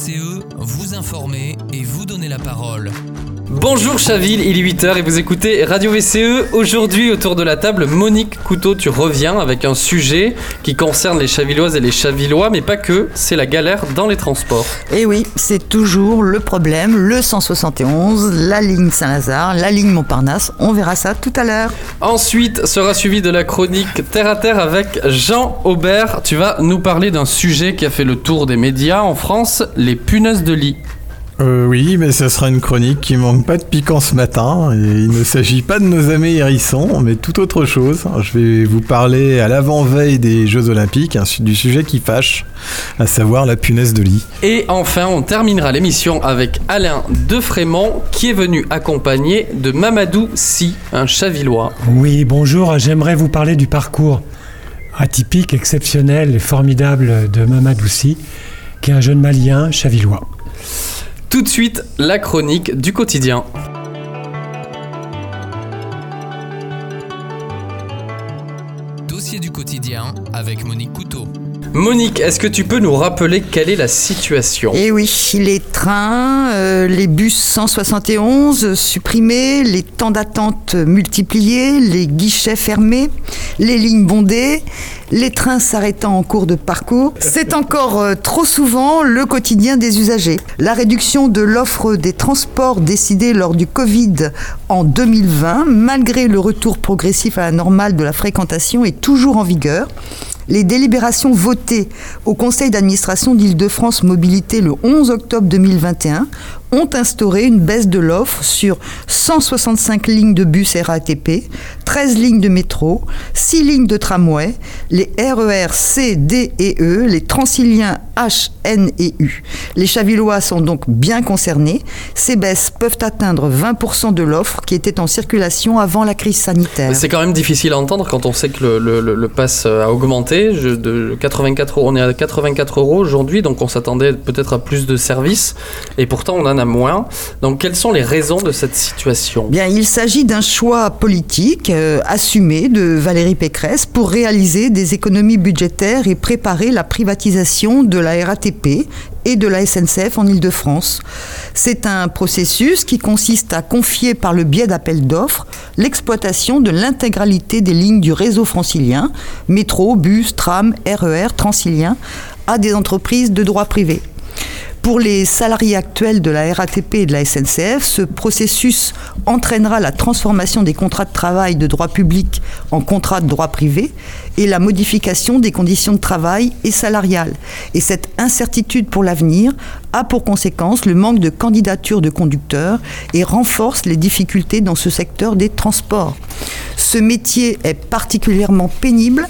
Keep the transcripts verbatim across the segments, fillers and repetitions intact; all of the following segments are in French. V C E, vous informer et vous donner la parole. Bonjour Chaville, il est huit heures et vous écoutez Radio V C E. Aujourd'hui, autour de la table, Monique Couteaux, tu reviens avec un sujet qui concerne les Chavilloises et les Chavillois, mais pas que, c'est la galère dans les transports. Et oui, c'est toujours le problème, le cent soixante et onze, la ligne Saint-Lazare, la ligne Montparnasse, on verra ça tout à l'heure. Ensuite, sera suivi de la chronique Terre à Terre avec Jean Aubert. Tu vas nous parler d'un sujet qui a fait le tour des médias en France, les punaises de lit. Euh, oui, mais ça sera une chronique qui manque pas de piquant ce matin. Et il ne s'agit pas de nos amis hérissons, mais tout autre chose. Je vais vous parler à l'avant-veille des Jeux Olympiques, hein, du sujet qui fâche, à savoir la punaise de lit. Et enfin, on terminera l'émission avec Alain Defrémont, qui est venu accompagné de Mamadou Sy, un Chavillois. Oui, bonjour, j'aimerais vous parler du parcours atypique, exceptionnel et formidable de Mamadou Sy, qui est un jeune Malien Chavillois. Tout de suite, la chronique du quotidien. Dossier du quotidien avec Monique Couteaux. Monique, est-ce que tu peux nous rappeler quelle est la situation ? Eh oui, les trains, euh, les bus cent soixante et onze supprimés, les temps d'attente multipliés, les guichets fermés, les lignes bondées, les trains s'arrêtant en cours de parcours. C'est encore euh, trop souvent le quotidien des usagers. La réduction de l'offre des transports décidée lors du Covid en deux mille vingt, malgré le retour progressif à la normale de la fréquentation, est toujours en vigueur. Les délibérations votées au Conseil d'administration d'Île-de-France Mobilité le onze octobre deux mille vingt et un ont instauré une baisse de l'offre sur cent soixante-cinq lignes de bus R A T P, treize lignes de métro, six lignes de tramway, les R E R C, D et E, les Transiliens H, N et U. Les Chavillois sont donc bien concernés. Ces baisses peuvent atteindre vingt pour cent de l'offre qui était en circulation avant la crise sanitaire. C'est quand même difficile à entendre quand on sait que le, le, le, le pass a augmenté. Je, de quatre-vingt-quatre, on est à quatre-vingt-quatre euros aujourd'hui, donc on s'attendait peut-être à plus de services. Et pourtant, on en à moins. Donc, quelles sont les raisons de cette situation ? Bien, il s'agit d'un choix politique euh, assumé de Valérie Pécresse pour réaliser des économies budgétaires et préparer la privatisation de la R A T P et de la S N C F en Île-de-France. C'est un processus qui consiste à confier par le biais d'appels d'offres l'exploitation de l'intégralité des lignes du réseau francilien, métro, bus, tram, R E R, Transilien, à des entreprises de droit privé. Pour les salariés actuels de la R A T P et de la S N C F, ce processus entraînera la transformation des contrats de travail de droit public en contrats de droit privé et la modification des conditions de travail et salariales. Et cette incertitude pour l'avenir a pour conséquence le manque de candidatures de conducteurs et renforce les difficultés dans ce secteur des transports. Ce métier est particulièrement pénible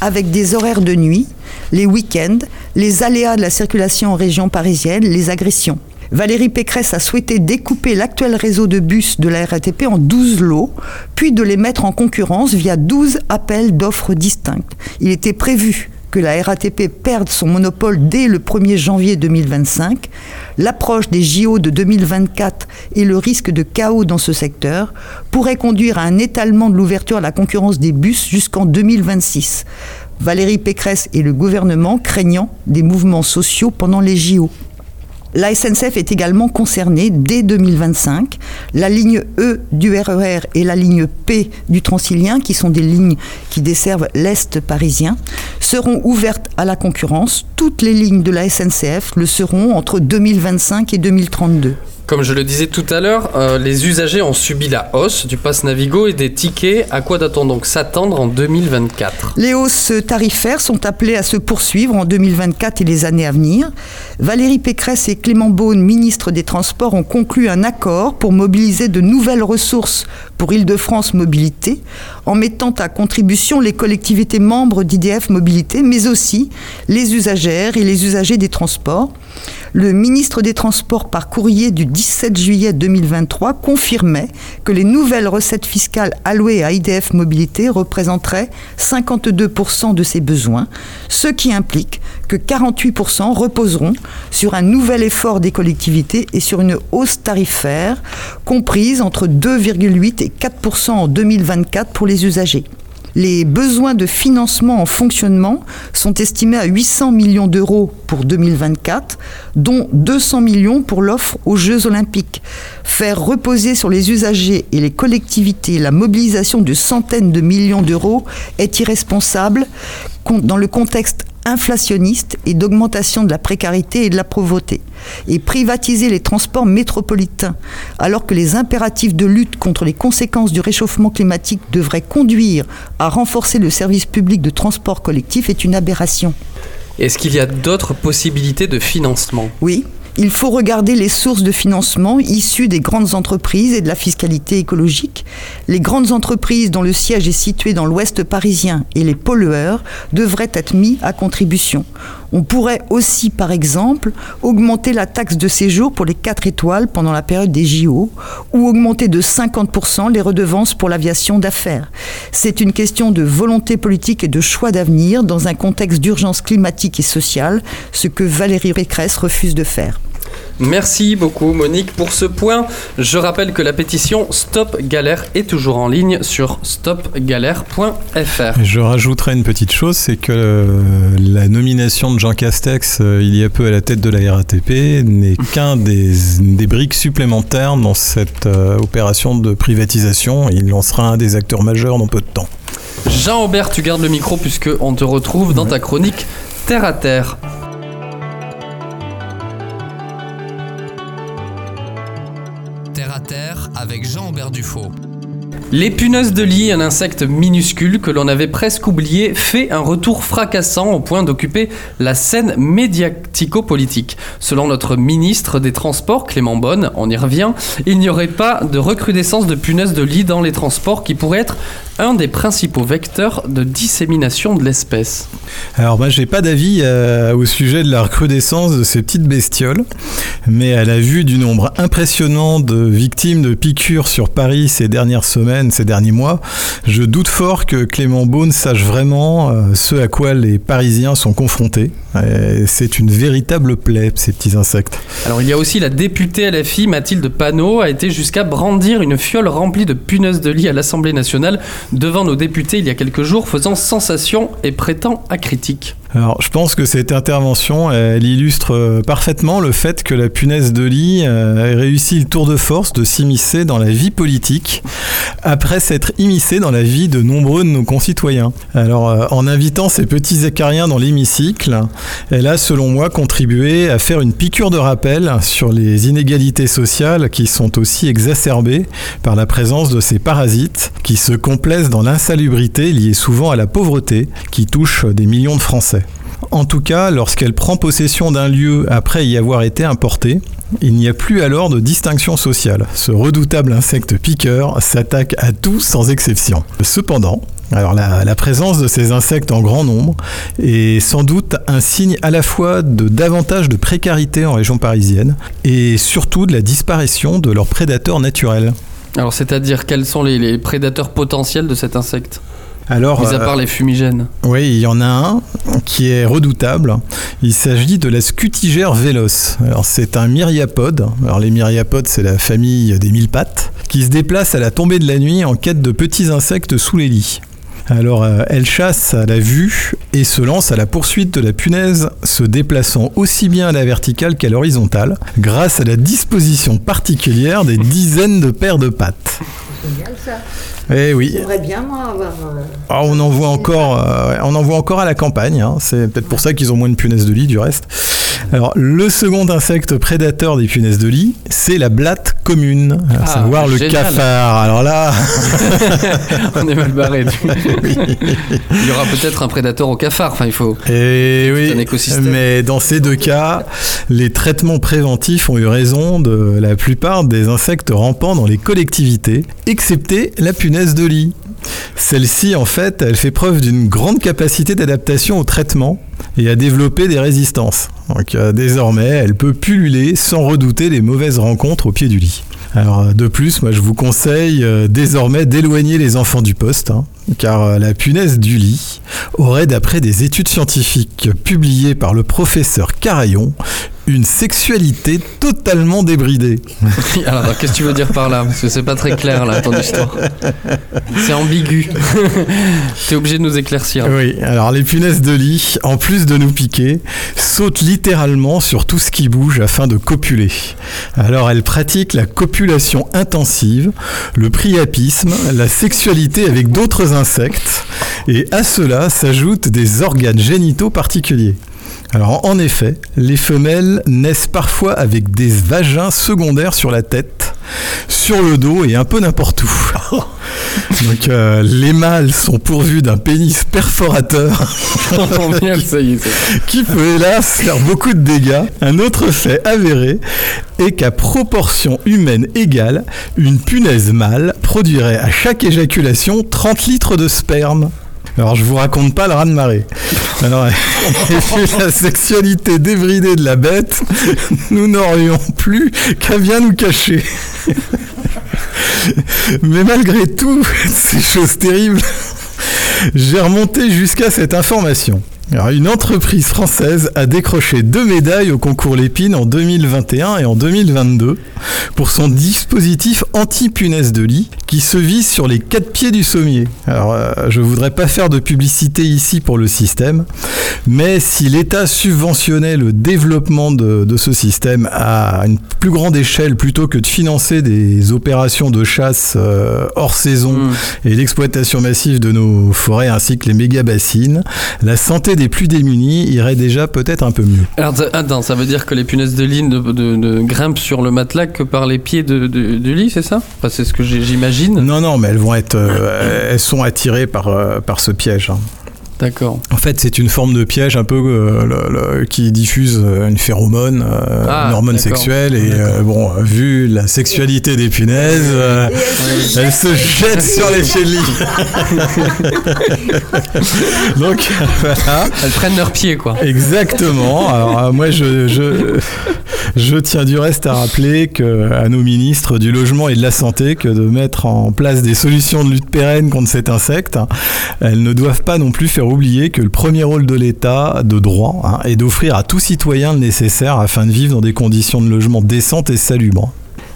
avec des horaires de nuit, les week-ends, les aléas de la circulation en région parisienne, les agressions. Valérie Pécresse a souhaité découper l'actuel réseau de bus de la R A T P en douze lots, puis de les mettre en concurrence via douze appels d'offres distincts. Il était prévu que la R A T P perde son monopole dès le premier janvier deux mille vingt-cinq. L'approche des J O de deux mille vingt-quatre et le risque de chaos dans ce secteur pourraient conduire à un étalement de l'ouverture à la concurrence des bus jusqu'en deux mille vingt-six. Valérie Pécresse et le gouvernement craignant des mouvements sociaux pendant les J O. La S N C F est également concernée dès deux mille vingt-cinq. La ligne E du R E R et la ligne P du Transilien, qui sont des lignes qui desservent l'Est parisien, seront ouvertes à la concurrence. Toutes les lignes de la S N C F le seront entre deux mille vingt-cinq et deux mille trente-deux. Comme je le disais tout à l'heure, euh, les usagers ont subi la hausse du pass Navigo et des tickets. À quoi doit-on donc s'attendre en deux mille vingt-quatre ? Les hausses tarifaires sont appelées à se poursuivre en deux mille vingt-quatre et les années à venir. Valérie Pécresse et Clément Beaune, ministre des Transports, ont conclu un accord pour mobiliser de nouvelles ressources pour Île-de-France Mobilité, en mettant à contribution les collectivités membres d'I D F Mobilité, mais aussi les usagères et les usagers des transports. Le ministre des Transports, par courrier du dix-sept juillet deux mille vingt-trois, confirmait que les nouvelles recettes fiscales allouées à I D F Mobilité représenteraient cinquante-deux pour cent de ses besoins, ce qui implique que quarante-huit pour cent reposeront sur un nouvel effort des collectivités et sur une hausse tarifaire comprise entre deux virgule huit et quatre pour cent en deux mille vingt-quatre pour les usagers. Les besoins de financement en fonctionnement sont estimés à huit cents millions d'euros pour deux mille vingt-quatre, dont deux cents millions pour l'offre aux Jeux Olympiques. Faire reposer sur les usagers et les collectivités la mobilisation de centaines de millions d'euros est irresponsable dans le contexte inflationniste et d'augmentation de la précarité et de la pauvreté. Et privatiser les transports métropolitains, alors que les impératifs de lutte contre les conséquences du réchauffement climatique devraient conduire à renforcer le service public de transport collectif, est une aberration. Est-ce qu'il y a d'autres possibilités de financement ? Oui. Il faut regarder les sources de financement issues des grandes entreprises et de la fiscalité écologique. Les grandes entreprises dont le siège est situé dans l'ouest parisien et les pollueurs devraient être mis à contribution. On pourrait aussi, par exemple, augmenter la taxe de séjour pour les quatre étoiles pendant la période des J O ou augmenter de cinquante pour cent les redevances pour l'aviation d'affaires. C'est une question de volonté politique et de choix d'avenir dans un contexte d'urgence climatique et sociale, ce que Valérie Pécresse refuse de faire. Merci beaucoup Monique pour ce point. Je rappelle que la pétition Stop Galère est toujours en ligne sur stop galère point f r. Je rajouterai une petite chose, c'est que la nomination de Jean Castex il y a peu à la tête de la R A T P n'est qu'un des, des briques supplémentaires dans cette opération de privatisation. Il en sera un des acteurs majeurs dans peu de temps. Jean-Aubert, tu gardes le micro puisqu'on te retrouve dans ta chronique Terre à Terre. Avec Jean-Aubert Dufaux. Les punaises de lit, un insecte minuscule que l'on avait presque oublié, fait un retour fracassant au point d'occuper la scène médiatico-politique. Selon notre ministre des Transports, Clément Beaune, on y revient, il n'y aurait pas de recrudescence de punaises de lit dans les transports qui pourrait être un des principaux vecteurs de dissémination de l'espèce. Alors moi, j'ai pas d'avis euh, au sujet de la recrudescence de ces petites bestioles, mais à la vue du nombre impressionnant de victimes de piqûres sur Paris ces dernières semaines, ces derniers mois, je doute fort que Clément Beaune sache vraiment euh, ce à quoi les Parisiens sont confrontés. Et c'est une véritable plaie, ces petits insectes. Alors il y a aussi la députée L F I, Mathilde Panot, a été jusqu'à brandir une fiole remplie de punaises de lit à l'Assemblée nationale devant nos députés il y a quelques jours, faisant sensation et prêtant à critique. Alors je pense que cette intervention, elle illustre parfaitement le fait que la punaise de lit a réussi le tour de force de s'immiscer dans la vie politique après s'être immiscée dans la vie de nombreux de nos concitoyens. Alors en invitant ces petits acariens dans l'hémicycle, elle a selon moi contribué à faire une piqûre de rappel sur les inégalités sociales qui sont aussi exacerbées par la présence de ces parasites qui se complaisent dans l'insalubrité liée souvent à la pauvreté qui touche des millions de Français. En tout cas, lorsqu'elle prend possession d'un lieu après y avoir été importée, il n'y a plus alors de distinction sociale. Ce redoutable insecte piqueur s'attaque à tout sans exception. Cependant, alors la, la présence de ces insectes en grand nombre est sans doute un signe à la fois de davantage de précarité en région parisienne et surtout de la disparition de leurs prédateurs naturels. Alors c'est-à-dire quels sont les, les prédateurs potentiels de cet insecte ? Alors, mis à part euh, les fumigènes. Oui, il y en a un qui est redoutable. Il s'agit de la Scutigère véloce. Alors, c'est un myriapode. Alors, les myriapodes, c'est la famille des mille pattes, qui se déplace à la tombée de la nuit en quête de petits insectes sous les lits. Alors, euh, elle chasse à la vue et se lance à la poursuite de la punaise, se déplaçant aussi bien à la verticale qu'à l'horizontale, grâce à la disposition particulière des dizaines de paires de pattes. C'est génial, ça. Eh oui. J'aimerais bien, moi, avoir... Ah, on, en voit encore, euh, on en voit encore à la campagne. Hein. C'est peut-être pour ça qu'ils ont moins de punaises de lit, du reste. Alors, le second insecte prédateur des punaises de lit, c'est la blatte commune, à ah, savoir le génial. Cafard. Alors là... on est mal barré. Oui. Il y aura peut-être un prédateur au cafard. Enfin, il faut... Eh oui, un écosystème. Mais dans ces deux cas, les traitements préventifs ont eu raison de la plupart des insectes rampants dans les collectivités, excepté la punaise de lit. Celle-ci, en fait, elle fait preuve d'une grande capacité d'adaptation au traitement et à développer des résistances. Donc, euh, désormais, elle peut pulluler sans redouter les mauvaises rencontres au pied du lit. Alors, de plus, moi, je vous conseille euh, désormais d'éloigner les enfants du poste, hein, car euh, la punaise du lit aurait, d'après des études scientifiques publiées par le professeur Caraillon, une sexualité totalement débridée. Alors, alors qu'est-ce que tu veux dire par là? Parce que c'est pas très clair là, ton histoire. C'est ambigu. T'es obligé de nous éclaircir. Oui, alors les punaises de lit, en plus de nous piquer, sautent littéralement sur tout ce qui bouge afin de copuler. Alors elles pratiquent la copulation intensive, le priapisme, la sexualité avec d'autres insectes, et à cela s'ajoutent des organes génitaux particuliers. Alors en effet, les femelles naissent parfois avec des vagins secondaires sur la tête, sur le dos et un peu n'importe où. Donc euh, les mâles sont pourvus d'un pénis perforateur qui peut hélas faire beaucoup de dégâts. Un autre fait avéré est qu'à proportion humaine égale, une punaise mâle produirait à chaque éjaculation trente litres de sperme. Alors je vous raconte pas le raz-de-marée. Alors, et puis la sexualité débridée de la bête, nous n'aurions plus qu'à bien nous cacher. Mais malgré tout, ces choses terribles, j'ai remonté jusqu'à cette information. Alors, une entreprise française a décroché deux médailles au concours Lépine en deux mille vingt et un et en deux mille vingt-deux pour son dispositif anti-punaise de lit qui se vise sur les quatre pieds du sommier. Alors, euh, je ne voudrais pas faire de publicité ici pour le système, mais si l'État subventionnait le développement de, de ce système à une plus grande échelle plutôt que de financer des opérations de chasse euh, hors saison mmh. et l'exploitation massive de nos forêts ainsi que les méga-bassines, la santé des les plus démunis irait déjà peut-être un peu mieux. Alors, attends, ça veut dire que les punaises de lit ne, de, de, grimpent sur le matelas que par les pieds de, de, du lit, c'est ça? Enfin, c'est ce que j'imagine. Non, non, mais elles vont être, euh, elles sont attirées par, euh, par ce piège. Hein. D'accord. En fait, c'est une forme de piège un peu euh, le, le, qui diffuse une phéromone, euh, ah, une hormone d'accord. sexuelle. Et euh, bon, vu la sexualité des punaises, euh, elle se jette sur les pieds de lit. Donc, voilà. Elles prennent leurs pieds, quoi. Exactement. Alors, euh, moi, je, je, je tiens du reste à rappeler que, à nos ministres du logement et de la santé que de mettre en place des solutions de lutte pérenne contre cet insecte, elles ne doivent pas non plus faire oublier que le premier rôle de l'État de droit hein, est d'offrir à tout citoyen le nécessaire afin de vivre dans des conditions de logement décentes et salubres.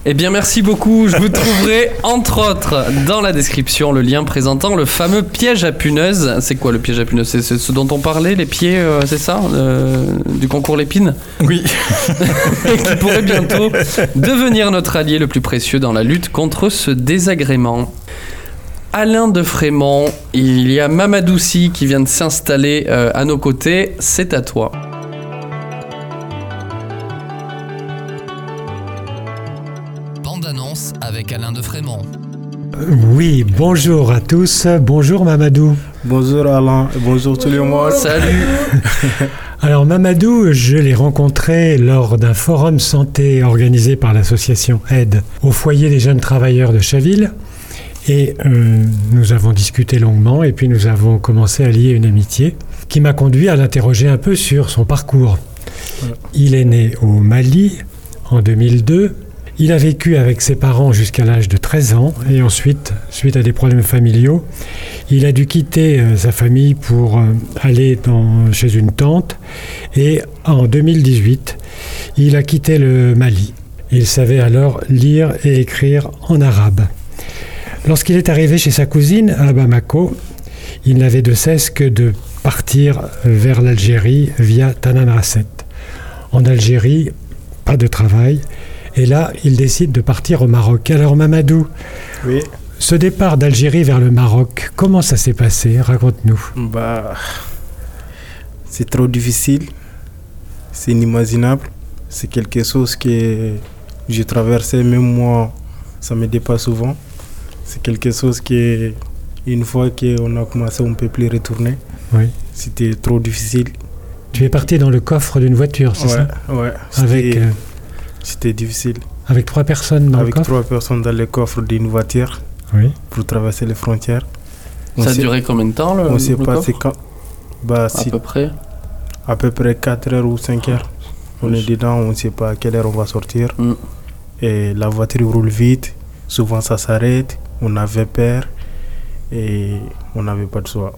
Eh bien merci beaucoup, je vous trouverai entre autres dans la description le lien présentant le fameux piège à punaises. C'est quoi le piège à punaises? C'est, c'est ce dont on parlait, les pieds, euh, c'est ça euh, du concours Lépine? Oui. Qui pourrait bientôt devenir notre allié le plus précieux dans la lutte contre ce désagrément. Alain Defrémont, il y a Mamadou Sy qui vient de s'installer euh, à nos côtés, c'est à toi. Bande annonce avec Alain Defrémont. Oui, bonjour à tous, bonjour Mamadou. Bonjour Alain, bonjour tout le monde. Salut. Alors Mamadou, je l'ai rencontré lors d'un forum santé organisé par l'association Aide au foyer des jeunes travailleurs de Chaville. Et euh, nous avons discuté longuement et puis nous avons commencé à lier une amitié qui m'a conduit à l'interroger un peu sur son parcours. Il est né au Mali en deux mille deux. Il a vécu avec ses parents jusqu'à l'âge de treize ans et ensuite, suite à des problèmes familiaux, il a dû quitter euh, sa famille pour euh, aller dans, chez une tante. Et en deux mille dix-huit, il a quitté le Mali. Il savait alors lire et écrire en arabe. Lorsqu'il est arrivé chez sa cousine à Bamako, il n'avait de cesse que de partir vers l'Algérie via Tananarive. En Algérie, pas de travail. Et là, il décide de partir au Maroc. Alors Mamadou, oui. Ce départ d'Algérie vers le Maroc, comment ça s'est passé? Raconte-nous. Bah, c'est trop difficile. C'est inimaginable. C'est quelque chose que j'ai traversé, même moi, ça me dépasse souvent. C'est quelque chose qui, une fois qu'on a commencé, on ne peut plus retourner. Oui. C'était trop difficile. Tu es parti dans le coffre d'une voiture, c'est ouais, ça? Oui, c'était, euh, c'était difficile. Avec trois personnes dans avec le coffre? Avec trois personnes dans le coffre d'une voiture oui. pour traverser les frontières. On ça a duré combien de temps, le On ne sait pas, c'est quand. Bah, à peu près À peu près quatre heures ou cinq heures. On oui. est dedans, on ne sait pas à quelle heure on va sortir. Mm. Et la voiture roule vite, souvent ça s'arrête. On avait peur et on n'avait pas de soin.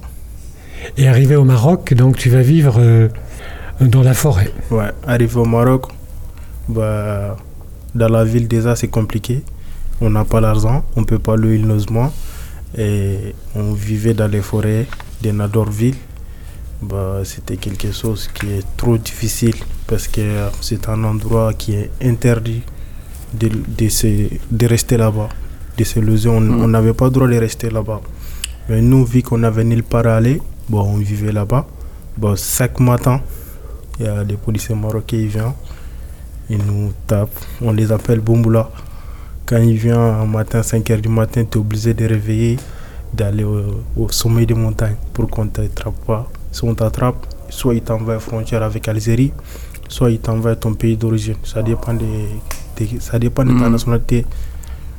Et arrivé au Maroc, donc tu vas vivre euh, dans la forêt. Ouais, arrivé au Maroc, bah, dans la ville déjà c'est compliqué, on n'a pas l'argent, on ne peut pas louer le logement et on vivait dans les forêts de Nadorville. Bah, c'était quelque chose qui est trop difficile parce que c'est un endroit qui est interdit de, de, se, de rester là-bas, de se loger. On mmh. n'avait pas le droit de rester là-bas. Mais nous, vu qu'on n'avait nulle part à aller, bah, on vivait là-bas. Bah, chaque matin, il y a des policiers marocains qui viennent, ils nous tapent. On les appelle Bumboula. Quand ils viennent un matin, cinq heures du matin, tu es obligé de réveiller, d'aller au, au sommet des montagnes pour qu'on ne t'attrape pas. Si on t'attrape, soit il t'envoie à la frontière avec l'Algérie, soit il t'envoie à ton pays d'origine. Ça dépend de, de, ça dépend de ta nationalité.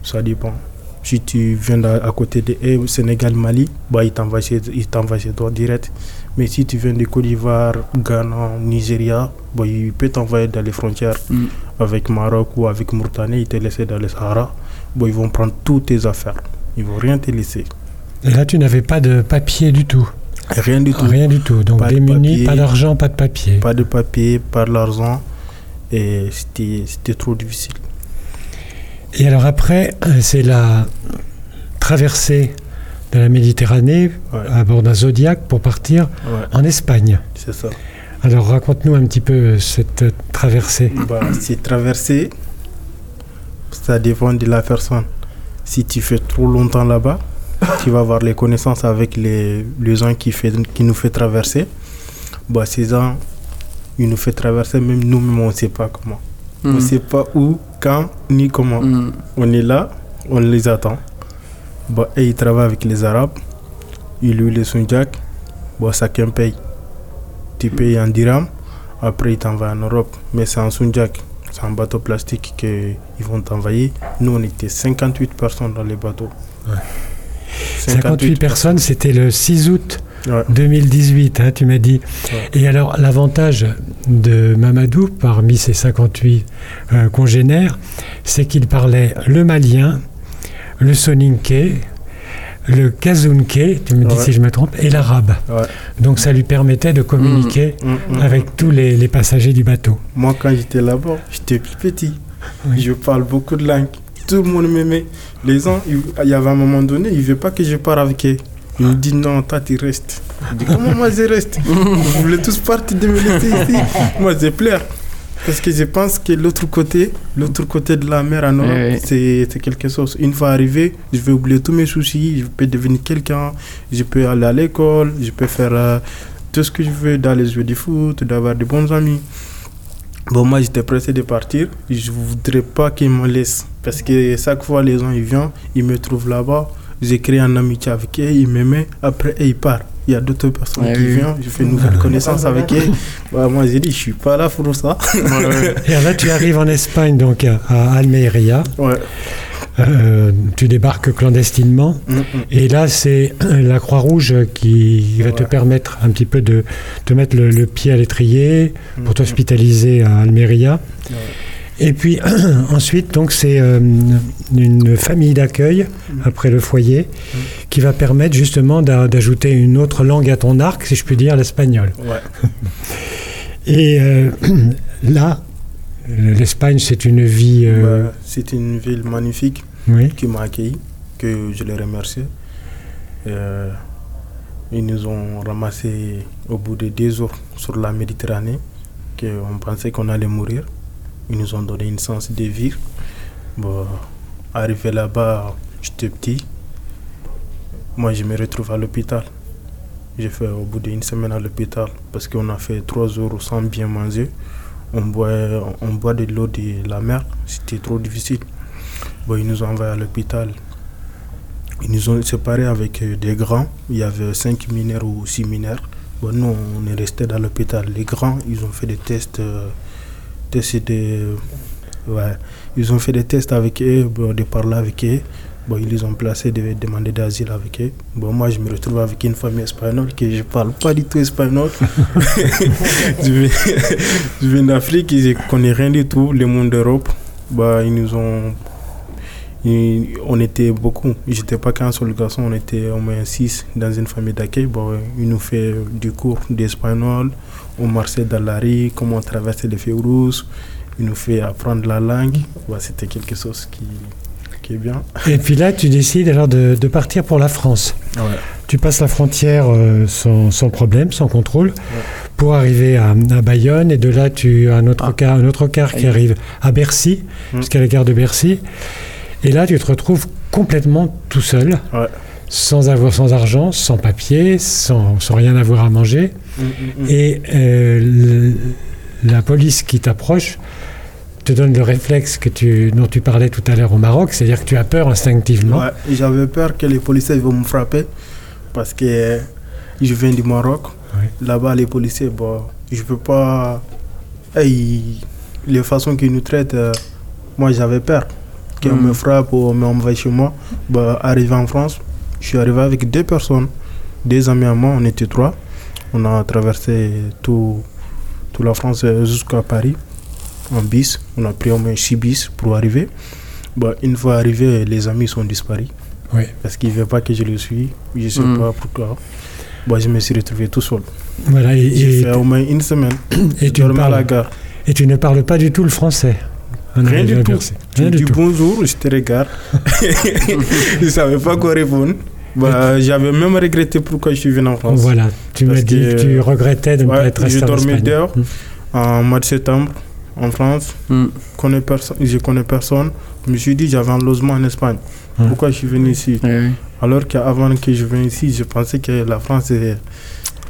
Ça dépend. Si tu viens à, à côté de eh, Sénégal, Mali, bah, il t'envoie chez, il t'envoie chez toi direct. Mais si tu viens de Côte d'Ivoire, Ghana, Nigeria, bah, il peut t'envoyer dans les frontières mm. avec Maroc ou avec Mauritanie. Il te laisse dans le Sahara. Bah, ils vont prendre toutes tes affaires. Ils ne vont rien te laisser. Et là, tu n'avais pas de papier du tout. Rien du tout. Rien du tout. Donc démunis, pas d'argent, pas de papier. Pas de papier, pas de l'argent. Et c'était, c'était trop difficile. Et alors après, c'est la traversée de la Méditerranée ouais. à bord d'un Zodiac pour partir ouais. en Espagne. C'est ça. Alors raconte-nous un petit peu cette traversée. Bah, cette traversée, ça dépend de la personne. Si tu fais trop longtemps là-bas, tu vas avoir les connaissances avec les, les gens qui, fait, qui nous font traverser. Bah, ces gens, ils nous font traverser, même nous-mêmes, on ne sait pas comment. Mmh. On ne sait pas où, quand, ni comment. Mmh. On est là, on les attend. Bah, et ils travaillent avec les Arabes, ils louent les Sunjak, bah, chacun paye. Tu payes en dirham, après ils t'envoient en Europe. Mais c'est en Sunjak, c'est un bateau plastique qu'ils vont t'envoyer. Nous, on était cinquante-huit personnes dans les bateaux. Ouais. cinquante-huit personnes, c'était le six août ouais. deux mille dix-huit, hein, tu m'as dit. Ouais. Et alors, l'avantage de Mamadou, parmi ses cinquante-huit euh, congénères, c'est qu'il parlait le malien, le soninké, le kazunké, tu me dis ouais. si je me trompe, et l'arabe. Ouais. Donc, ça lui permettait de communiquer mmh, mmh, avec mmh. tous les, les passagers du bateau. Moi, quand j'étais là-bas, j'étais plus petit. Oui. Je parle beaucoup de langues. Tout le monde m'aimait. Les gens, il y avait un moment donné, ils ne veulent pas que je parte avec eux. Ils me disent non, toi tu restes. Je dis comment moi je reste? Vous voulez tous partir de me laisser ici? Moi je pleure. Parce que je pense que l'autre côté, l'autre côté de la mer en Europe, oui. c'est, c'est quelque chose. Une fois arrivé, je vais oublier tous mes soucis, je peux devenir quelqu'un, je peux aller à l'école, je peux faire euh, tout ce que je veux dans les jeux de foot, d'avoir de bons amis. Bon, moi, j'étais pressé de partir. Je ne voudrais pas qu'ils me laissent. Parce que chaque fois, les gens, ils viennent, ils me trouvent là-bas. J'ai créé une amitié avec eux, ils m'aimaient. Après, ils partent. Il y a d'autres personnes ah, qui oui. viennent. Je fais une nouvelle connaissance avec eux. Bah, moi, j'ai dit, je ne suis pas là pour ça. Et là, tu arrives en Espagne, donc à Almeria. Ouais. Euh, tu débarques clandestinement mm-hmm. et là c'est la Croix-Rouge qui va ouais. te permettre un petit peu de te mettre le, le pied à l'étrier pour mm-hmm. t'hospitaliser à Almeria ouais. et puis ensuite donc c'est euh, une famille d'accueil mm-hmm. après le foyer mm-hmm. qui va permettre justement d'a, d'ajouter une autre langue à ton arc, si je puis dire, l'espagnol ouais. et euh, là l'Espagne c'est une vie euh... ouais, c'est une ville magnifique. Oui. Qui m'a accueilli, que je les remercie. Euh, ils nous ont ramassés au bout de deux jours sur la Méditerranée, qu'on pensait qu'on allait mourir. Ils nous ont donné une chance de vivre. Bon, arrivé là-bas, j'étais petit. Moi, je me retrouve à l'hôpital. J'ai fait au bout d'une semaine à l'hôpital parce qu'on a fait trois jours sans bien manger. On boit, on boit de l'eau de la mer, c'était trop difficile. Bon, ils nous ont envoyés à l'hôpital. Ils nous ont séparés avec des grands. Il y avait cinq mineurs ou six mineurs. Bon, nous, on est restés dans l'hôpital. Les grands, ils ont fait des tests. Euh, tests de, ouais. Ils ont fait des tests avec eux, bon, de parler avec eux. Bon, ils les ont placés, de demander d'asile avec eux. Bon, moi, je me retrouve avec une famille espagnole que je ne parle pas du tout espagnol. Je viens d'Afrique, je ne connais rien du tout, le monde d'Europe. Bah, ils nous ont... Et on était beaucoup, j'étais pas qu'un seul garçon, on était au moins six dans une famille d'accueil. Bon, il nous fait du cours d'espagnol, on marchait dans la rue, comment traverser les feux rouges, il nous fait apprendre la langue. Bon, c'était quelque chose qui, qui est bien. Et puis là, tu décides alors de, de partir pour la France. Ouais. Tu passes la frontière euh, sans, sans problème, sans contrôle, ouais. pour arriver à, à Bayonne. Et de là, tu as un autre ah. car, un autre car qui arrive à Bercy, mmh. jusqu'à la gare de Bercy. Et là, tu te retrouves complètement tout seul, ouais. sans avoir, sans argent, sans papier, sans, sans rien avoir à manger. Mmh, mmh. Et euh, le, la police qui t'approche te donne le réflexe que tu, dont tu parlais tout à l'heure au Maroc, c'est-à-dire que tu as peur instinctivement. Ouais, j'avais peur que les policiers vont me frapper parce que euh, je viens du Maroc. Ouais. Là-bas, les policiers, bon, je peux pas. Hey, les façons qu'ils nous traitent, euh, moi, j'avais peur. Qu'on mmh. me frappe ou on me va chez moi. Bah, arrivé en France, je suis arrivé avec deux personnes, deux amis à moi, on était trois. On a traversé tout, toute la France jusqu'à Paris en bis. On a pris au moins six bis pour arriver. Bah, une fois arrivé, les amis sont disparus. Oui. Parce qu'ils ne veulent pas que je les suive. Je ne sais mmh. pas pourquoi. Bah, je me suis retrouvé tout seul. Voilà, et, J'ai et fait au moins une semaine. Et tu, parles, à la gare. Et tu ne parles pas du tout le français. Rien du tout. Rien du tout. Bonjour, je te regarde. Je ne savais pas quoi répondre. Bah, j'avais même regretté pourquoi je suis venu en France. Voilà, tu m'as dit que tu regrettais de ne ouais, pas être resté en Espagne. Je dormais dehors mmh. en mois de septembre en France. Mmh. Connais perso- je ne connais personne. Je me suis dit que j'avais un logement en Espagne. Mmh. Pourquoi je suis venu ici mmh. Alors qu'avant que je vienne ici, je pensais que la France est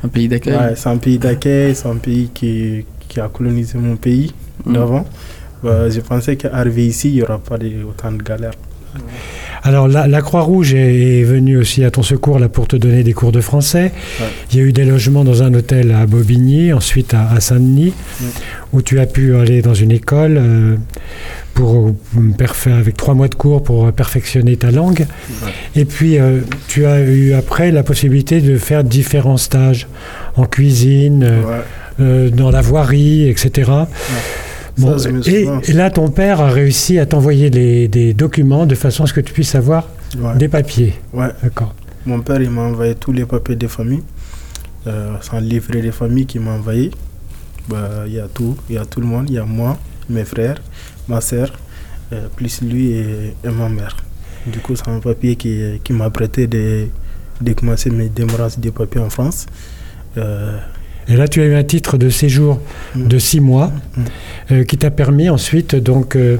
un pays d'accueil. Ouais, c'est un pays d'accueil, c'est un pays qui, qui a colonisé mon pays mmh. d'avant. Bah, je pensais qu'arrivé ici, il n'y aura pas de, autant de galères. Alors, la, la Croix-Rouge est, est venue aussi à ton secours là, pour te donner des cours de français. Ouais. Il y a eu des logements dans un hôtel à Bobigny, ensuite à, à Saint-Denis, ouais. où tu as pu aller dans une école euh, pour, perfe- avec trois mois de cours pour perfectionner ta langue. Ouais. Et puis, euh, tu as eu après la possibilité de faire différents stages en cuisine, euh, ouais. euh, dans la voirie, et cetera. Ouais. Bon, ça, et, et là, ton père a réussi à t'envoyer les, des documents de façon à ce que tu puisses avoir ouais. des papiers. Ouais. D'accord. Mon père, il m'a envoyé tous les papiers des familles. Euh, c'est un livret des familles qu'il m'a envoyé. Bah, il y a tout, il y a tout le monde. Il y a moi, mes frères, ma sœur, euh, plus lui et, et ma mère. Du coup, c'est un papier qui, qui m'a prêté de, de commencer mes démarrages de papiers en France. Euh, Et là, tu as eu un titre de séjour mmh. de six mois mmh. euh, qui t'a permis ensuite, donc, euh,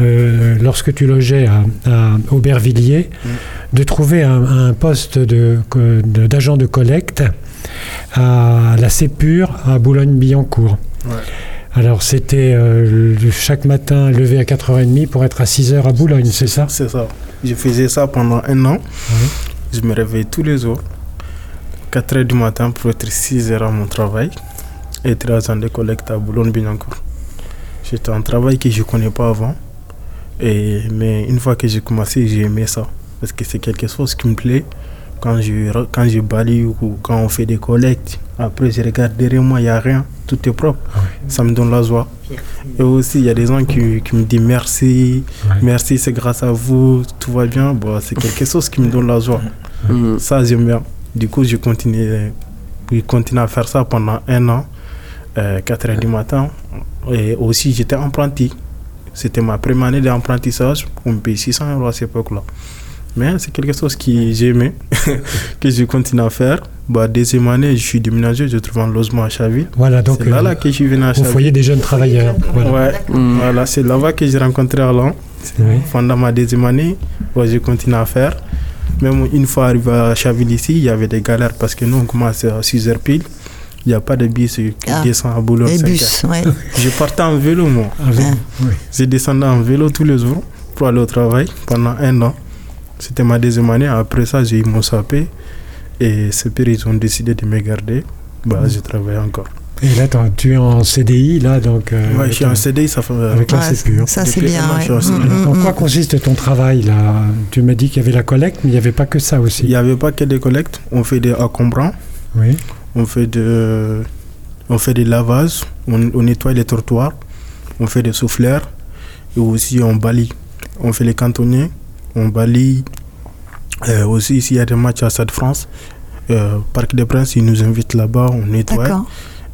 euh, lorsque tu logeais à, à Aubervilliers, mmh. de trouver un, un poste de, de, d'agent de collecte à la SEPUR à Boulogne-Billancourt. Ouais. Alors, c'était euh, chaque matin levé à quatre heures trente pour être à six heures à Boulogne, c'est ça ? C'est ça. Je faisais ça pendant un an. Mmh. Je me réveillais tous les jours. quatre heures du matin pour être six heures à mon travail et trois ans de collecte à Boulogne-Billancourt. C'était un travail que je ne connais pas avant, et, mais une fois que j'ai commencé, j'ai aimé ça parce que c'est quelque chose qui me plaît. Quand je, quand je balaye ou quand on fait des collectes, après je regarde derrière moi, il n'y a rien, tout est propre. Ouais. Ça me donne la joie. Et aussi, il y a des gens qui, qui me disent merci, ouais. merci, c'est grâce à vous, tout va bien. Bah, c'est quelque chose qui me donne la joie. Ouais. Ça, j'aime bien. Du coup, je continuais, je continuais à faire ça pendant un an, euh, quatre heures du matin. Et aussi, j'étais apprenti. C'était ma première année d'apprentissage. On me payait six cents euros à cette époque-là. Mais c'est quelque chose que j'aimais, que je continue à faire. Bah, deuxième année, je suis déménagé, je trouve un logement à Chaville. Voilà, donc c'est là, euh, là que je suis venu à Chaville. Au foyer des jeunes travailleurs. Voilà, ouais, mmh. voilà c'est là-bas que j'ai rencontré Alain. Oui. Pendant ma deuxième année, bah, je continue à faire. Même une fois arrivé à Chaville ici, il y avait des galères parce que nous, on commence à six heures pile. Il n'y a pas de bus qui ah, descend à Boulogne. Les bus, ouais. Je partais en vélo, moi. Ah, oui. Je descendais en vélo tous les jours pour aller au travail pendant un an. C'était ma deuxième année. Après ça, j'ai eu mon S A P. Et ces pères, ils ont décidé de me garder. Bah, mmh. Je travaillais encore. Et là, tu es en C D I, là, donc... Euh, oui, je suis en C D I, ça fait... Avec ouais, la SEPUR. Ça, c'est depuis bien, ouais. mmh, mmh, En quoi mmh. consiste ton travail, là ? Tu m'as dit qu'il y avait la collecte, mais il n'y avait pas que ça aussi. Il n'y avait pas que des collectes. On fait des encombrants. Oui. On fait, de, on fait des lavages. On, on nettoie les trottoirs. On fait des souffleurs. Et aussi, on balaye. on fait les cantonniers, on balaye. Euh, aussi, ici, il y a des matchs à Stade France. Euh, Parc des Princes, ils nous invitent là-bas, on nettoie. D'accord.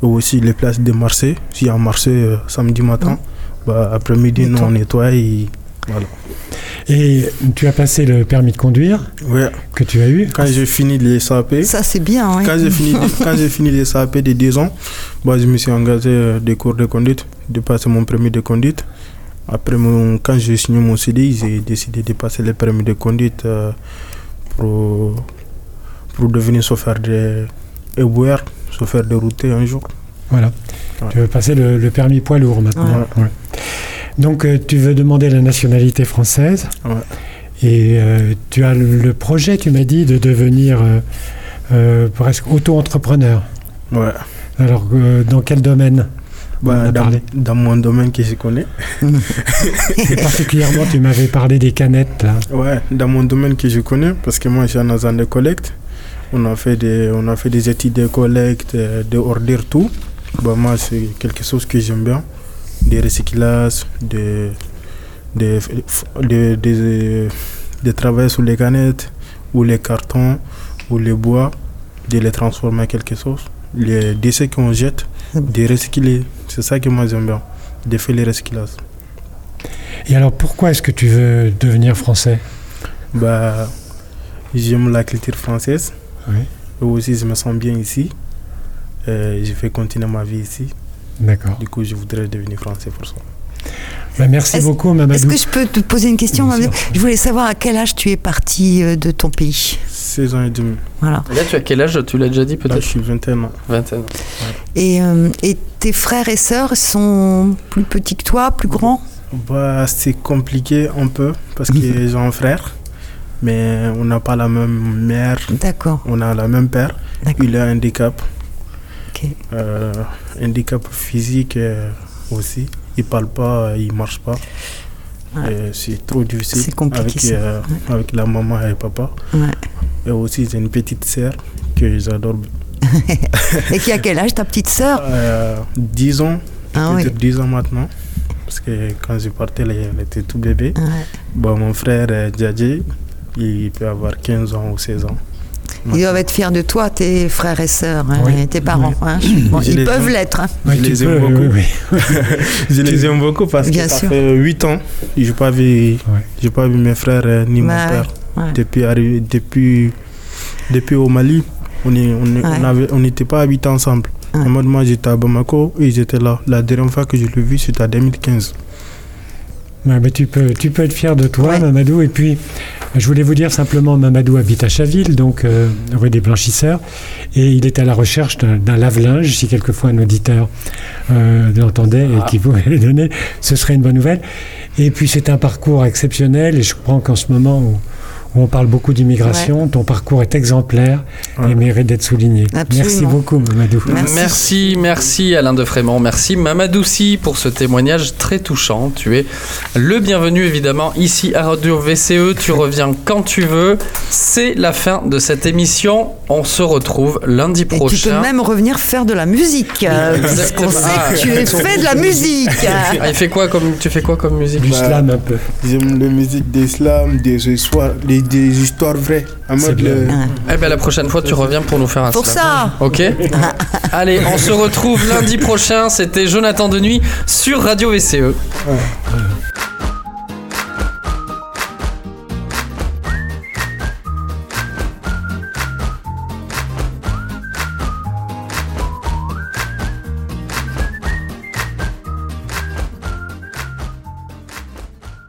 Et aussi les places de Marseille. S'il y a Marseille euh, samedi matin, bah, après-midi, nous, on nettoie et voilà. Et tu as passé le permis de conduire ouais. que tu as eu. Quand j'ai fini les S A P. Ça, c'est bien, oui. Quand j'ai fini, de, quand j'ai fini les S A P de deux ans, bah, je me suis engagé des cours de conduite, de passer mon permis de conduite. Après, mon, quand j'ai signé mon C D I, j'ai décidé de passer le permis de conduite euh, pour, pour devenir chauffeur de éboueur, chauffeur de routier un jour. Voilà. Ouais. Tu veux passer le, le permis poids lourd maintenant. Ouais. Ouais. Donc, euh, tu veux demander la nationalité française. Ouais. Et euh, tu as le, le projet, tu m'as dit, de devenir euh, euh, presque auto-entrepreneur. Ouais. Alors, euh, dans quel domaine? Bah, dans, dans mon domaine que je connais. Et particulièrement, tu m'avais parlé des canettes, là. Ouais, dans mon domaine que je connais, parce que moi, j'ai un agent de collecte. On a fait des, on a fait des études de collecte, de ordures, tout. Bah, moi, c'est quelque chose que j'aime bien. Des recyclages, des, des, des, des, des travail sur les canettes, ou les cartons, ou les bois, de les transformer en quelque chose. Les déchets qu'on jette, de recycler. C'est ça que moi j'aime bien, de faire les recyclages. Et alors pourquoi est-ce que tu veux devenir français? Bah, j'aime la culture française. Oui. Et aussi je me sens bien ici. Euh, je vais continuer ma vie ici. D'accord. Du coup, je voudrais devenir français pour ça. Bah, merci est-ce, beaucoup, Mamadou. Est-ce que je peux te poser une question? Je voulais savoir à quel âge tu es parti de ton pays. seize ans et demi. Voilà. Et là, tu as quel âge? Tu l'as déjà dit peut-être? Là, je suis vingtaine. vingtaine. Ouais. Et, euh, et tes frères et sœurs sont plus petits que toi, plus grands? Bah, c'est compliqué un peu parce que j'ai un frère, mais on n'a pas la même mère. D'accord. On a la même père. D'accord. Il a un handicap. Okay. Euh, handicap physique euh, aussi. Il ne parle pas, il ne marche pas. Ouais. Et c'est trop difficile. C'est compliqué. Avec, euh, ouais. avec la maman et papa. Ouais. Et aussi, j'ai une petite sœur que j'adore. Et qui a quel âge ta petite sœur? euh, dix ans. Ah, oui. dix ans maintenant. Parce que quand je partais, elle était tout bébé. Ouais. Bon, mon frère Djadji, il peut avoir quinze ans ou seize ans. Ils doivent être fiers de toi, tes frères et sœurs, hein, oui. tes parents. Oui. Hein. Bon, ils peuvent aime. l'être. Hein. Oui, je les aime peux, beaucoup. Oui, oui. je les aime beaucoup parce Bien que ça sûr. fait huit ans. Je n'ai pas, oui. pas vu mes frères ni bah, mon père. Ouais. Depuis, depuis, depuis au Mali, on n'était ouais. pas habitants ensemble. Ouais. Moi, moi, j'étais à Bamako et ils étaient là. La dernière fois que je l'ai vu, c'était en deux mille quinze. Ouais, mais tu peux, tu peux être fier de toi, ouais. Mamadou. Et puis, je voulais vous dire simplement, Mamadou habite à Chaville, donc euh, rue des Blanchisseurs, et il est à la recherche d'un, d'un lave-linge. Si quelquefois un auditeur euh, l'entendait et qu'il pouvait le donner, ce serait une bonne nouvelle. Et puis, c'est un parcours exceptionnel. Et je comprends qu'en ce moment où, où on parle beaucoup d'immigration, ouais. ton parcours est exemplaire ouais. et mérite d'être souligné. Absolument. Merci beaucoup, Mamadou. Merci, merci, merci Alain Defrémont. Merci, Mamadou Sy, pour ce témoignage très touchant. Tu es le bienvenu, évidemment, ici à Radio V C E. Tu reviens quand tu veux. C'est la fin de cette émission. On se retrouve lundi prochain. Et tu peux même revenir faire de la musique. Euh, parce qu'on sait que tu es fait de la musique. Ah, il fait quoi comme, tu fais quoi comme musique? Du bah, slam, un peu. J'aime la musique des slams, des histoires, des des histoires vraies. En mode le... Eh ben la prochaine fois tu reviens pour nous faire un pour slam. Pour ça. Ok. Allez, on se retrouve lundi prochain. C'était Jonathan Denuit sur Radio V C E. Ouais.